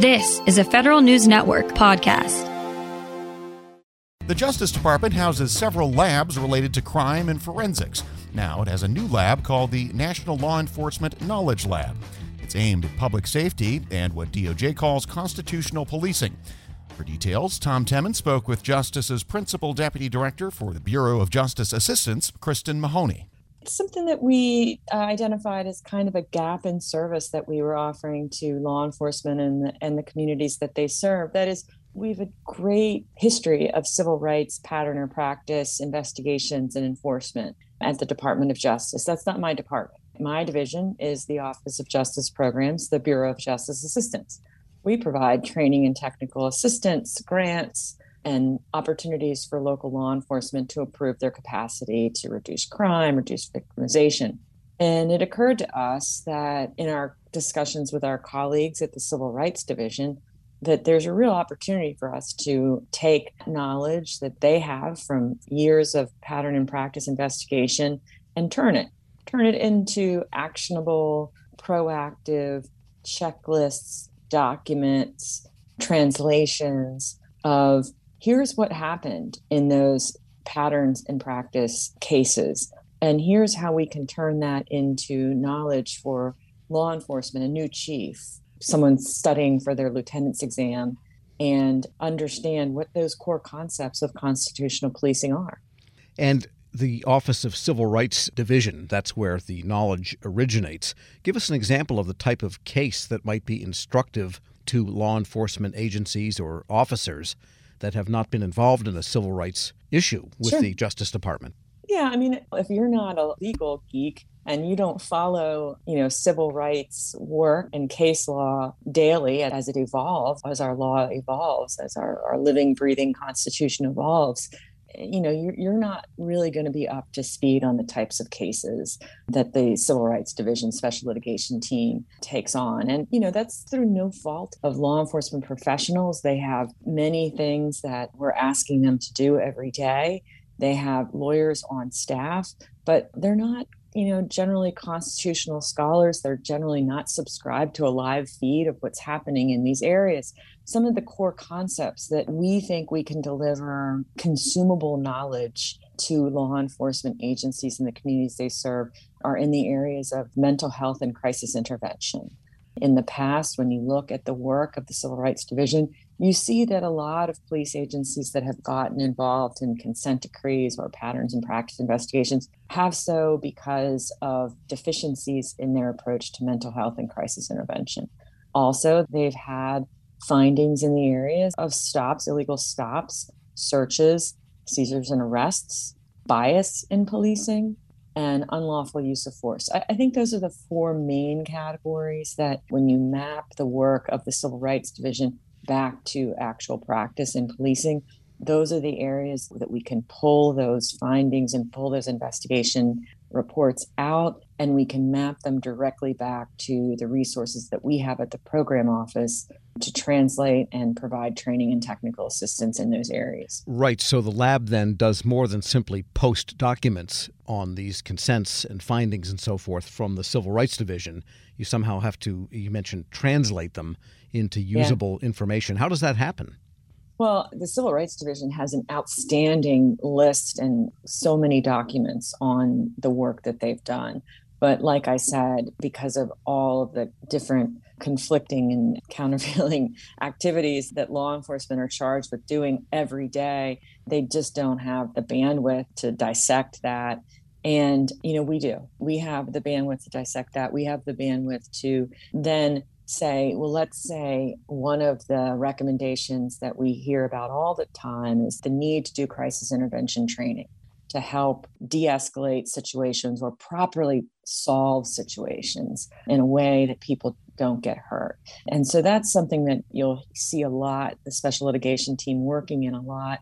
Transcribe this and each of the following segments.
This is a Federal News Network podcast. The Justice Department houses several labs related to crime and forensics. Now it has a new lab called the National Law Enforcement Knowledge Lab. It's aimed at public safety and what DOJ calls constitutional policing. For details, Tom Temin spoke with Justice's Principal Deputy Director for the Bureau of Justice Assistance, Kristen Mahoney. It's something that we identified as kind of a gap in service that we were offering to law enforcement and the communities that they serve. That is, we have a great history of civil rights pattern or practice investigations and enforcement at the Department of Justice. That's not my department. My division is the Office of Justice Programs, the Bureau of Justice Assistance. We provide training and technical assistance, grants, and opportunities for local law enforcement to improve their capacity to reduce crime, reduce victimization. And it occurred to us that in our discussions with our colleagues at the Civil Rights Division, that there's a real opportunity for us to take knowledge that they have from years of pattern and practice investigation and turn it into actionable, proactive checklists, documents, translations of here's what happened in those patterns and practice cases. And here's how we can turn that into knowledge for law enforcement, a new chief, someone studying for their lieutenant's exam, and understand what those core concepts of constitutional policing are. And the Office of Civil Rights Division, that's where the knowledge originates. Give us an example of the type of case that might be instructive to law enforcement agencies or officers that have not been involved in a civil rights issue with Sure. the Justice Department. Yeah, I mean, if you're not a legal geek and you don't follow, civil rights work and case law daily as it evolves, as our law evolves, as our living, breathing Constitution evolves, you're not really going to be up to speed on the types of cases that the Civil Rights Division Special Litigation Team takes on. And, that's through no fault of law enforcement professionals. They have many things that we're asking them to do every day. They have lawyers on staff, but they're not, generally constitutional scholars. They're generally not subscribed to a live feed of what's happening in these areas. Some of the core concepts that we think we can deliver consumable knowledge to law enforcement agencies and the communities they serve are in the areas of mental health and crisis intervention. In the past, when you look at the work of the Civil Rights Division, you see that a lot of police agencies that have gotten involved in consent decrees or patterns and practice investigations have so because of deficiencies in their approach to mental health and crisis intervention. Also, they've had findings in the areas of stops, illegal stops, searches, seizures and arrests, bias in policing, and unlawful use of force. I think those are the four main categories that when you map the work of the Civil Rights Division back to actual practice in policing, those are the areas that we can pull those findings and pull those investigation reports out, and we can map them directly back to the resources that we have at the program office to translate and provide training and technical assistance in those areas. Right. So the lab then does more than simply post documents on these consents and findings and so forth from the Civil Rights Division. You somehow have to, you mentioned, translate them into usable information. How does that happen? Well, the Civil Rights Division has an outstanding list and so many documents on the work that they've done. But like I said, because of all of the different conflicting and countervailing activities that law enforcement are charged with doing every day, they just don't have the bandwidth to dissect that. And, we do. We have the bandwidth to dissect that. We have the bandwidth to then say, well, let's say one of the recommendations that we hear about all the time is the need to do crisis intervention training to help de-escalate situations or properly solve situations in a way that people don't get hurt. And so that's something that you'll see a lot, the special litigation team working in a lot.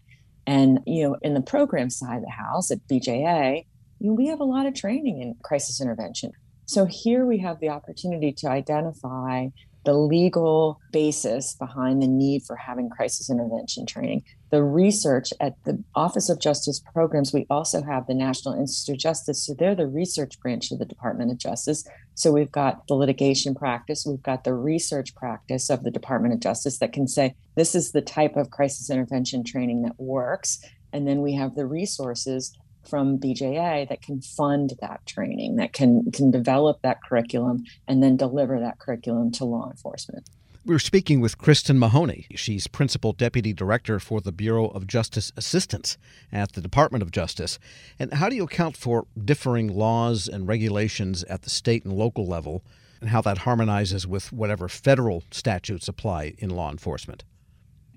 And, in the program side of the house at BJA, we have a lot of training in crisis intervention. So here we have the opportunity to identify the legal basis behind the need for having crisis intervention training. The research at the Office of Justice Programs, we also have the National Institute of Justice. So they're the research branch of the Department of Justice. So we've got the litigation practice. We've got the research practice of the Department of Justice that can say, this is the type of crisis intervention training that works. And then we have the resources from BJA that can fund that training, that can develop that curriculum and then deliver that curriculum to law enforcement. We're speaking with Kristen Mahoney. She's Principal Deputy Director for the Bureau of Justice Assistance at the Department of Justice. And how do you account for differing laws and regulations at the state and local level, and how that harmonizes with whatever federal statutes apply in law enforcement?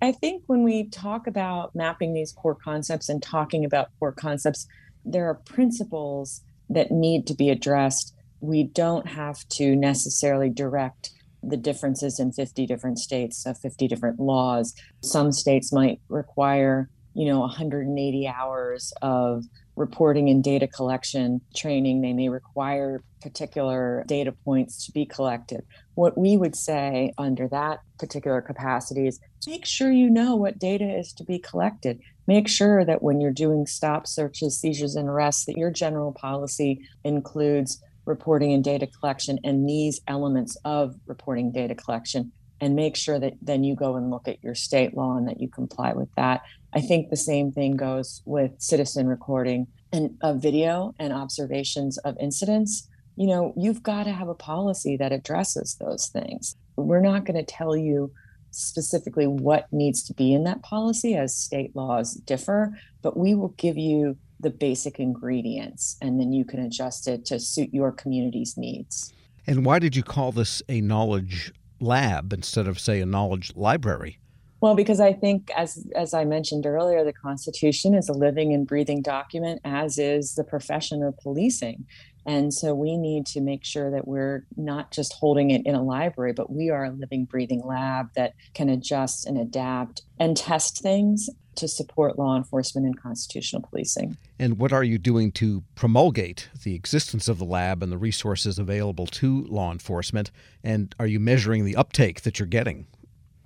I think when we talk about mapping these core concepts and talking about core concepts, there are principles that need to be addressed. We don't have to necessarily direct the differences in 50 different states, so 50 different laws. Some states might require, 180 hours of reporting and data collection training. They may require particular data points to be collected. What we would say under that particular capacity is make sure you know what data is to be collected. Make sure that when you're doing stop searches, seizures, and arrests, that your general policy includes reporting and data collection and these elements of reporting data collection, and make sure that then you go and look at your state law and that you comply with that. I think the same thing goes with citizen recording and a video and observations of incidents. You've got to have a policy that addresses those things. We're not going to tell you specifically what needs to be in that policy as state laws differ, but we will give you the basic ingredients, and then you can adjust it to suit your community's needs. And why did you call this a knowledge lab instead of, say, a knowledge library? Well, because I think, as I mentioned earlier, the Constitution is a living and breathing document, as is the profession of policing. And so we need to make sure that we're not just holding it in a library, but we are a living, breathing lab that can adjust and adapt and test things to support law enforcement and constitutional policing. And what are you doing to promulgate the existence of the lab and the resources available to law enforcement? And are you measuring the uptake that you're getting?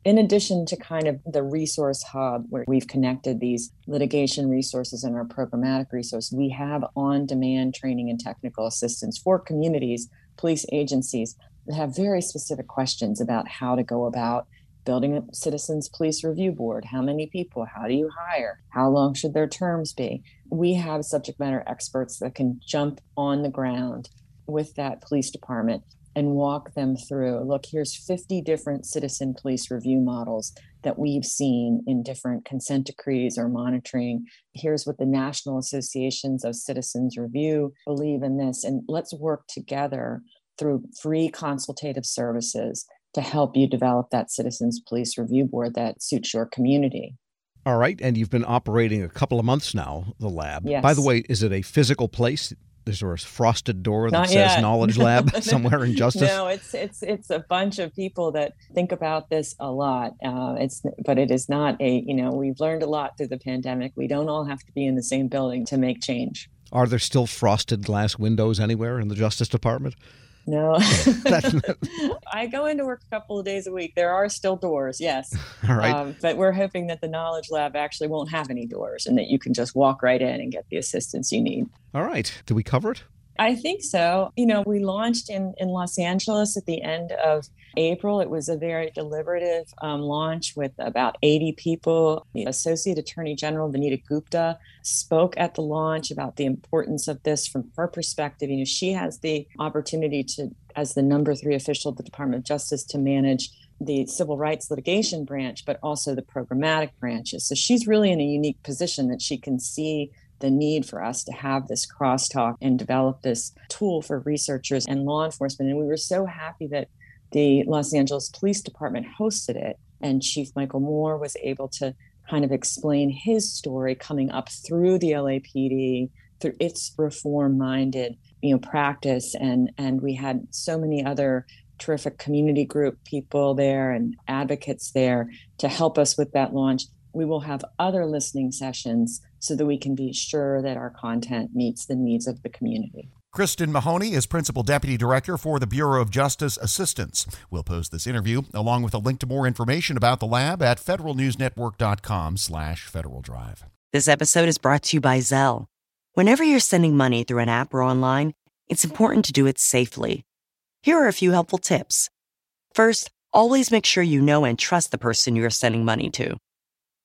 In addition to kind of the resource hub where we've connected these litigation resources and our programmatic resources, we have on-demand training and technical assistance for communities, police agencies that have very specific questions about how to go about building a citizens police review board. How many people? How do you hire? How long should their terms be? We have subject matter experts that can jump on the ground with that police department and walk them through, look, here's 50 different citizen police review models that we've seen in different consent decrees or monitoring. Here's what the National Associations of Citizens Review believe in this. And let's work together through free consultative services to help you develop that citizens police review board that suits your community. All right. And you've been operating a couple of months now, the lab. Yes. By the way, is it a physical place? Is there a frosted door that says Knowledge Lab somewhere in Justice? No, it's a bunch of people that think about this a lot. But it is not we've learned a lot through the pandemic. We don't all have to be in the same building to make change. Are there still frosted glass windows anywhere in the Justice Department? No. I go into work a couple of days a week. There are still doors, yes. All right. But we're hoping that the Knowledge Lab actually won't have any doors and that you can just walk right in and get the assistance you need. All right. Did we cover it? I think so. We launched in Los Angeles at the end of April. It was a very deliberative launch with about 80 people. The Associate Attorney General, Vanita Gupta, spoke at the launch about the importance of this from her perspective. She has the opportunity to, as the number 3 official of the Department of Justice, to manage the civil rights litigation branch, but also the programmatic branches. So she's really in a unique position that she can see the need for us to have this crosstalk and develop this tool for researchers and law enforcement. And we were so happy that the Los Angeles Police Department hosted it, and Chief Michael Moore was able to kind of explain his story coming up through the LAPD, through its reform-minded, practice. And we had so many other terrific community group people there and advocates there to help us with that launch. We will have other listening sessions so that we can be sure that our content meets the needs of the community. Kristen Mahoney is Principal Deputy Director for the Bureau of Justice Assistance. We'll post this interview along with a link to more information about the lab at federalnewsnetwork.com/Federal Drive. This episode is brought to you by Zelle. Whenever you're sending money through an app or online, it's important to do it safely. Here are a few helpful tips. First, always make sure you know and trust the person you are sending money to.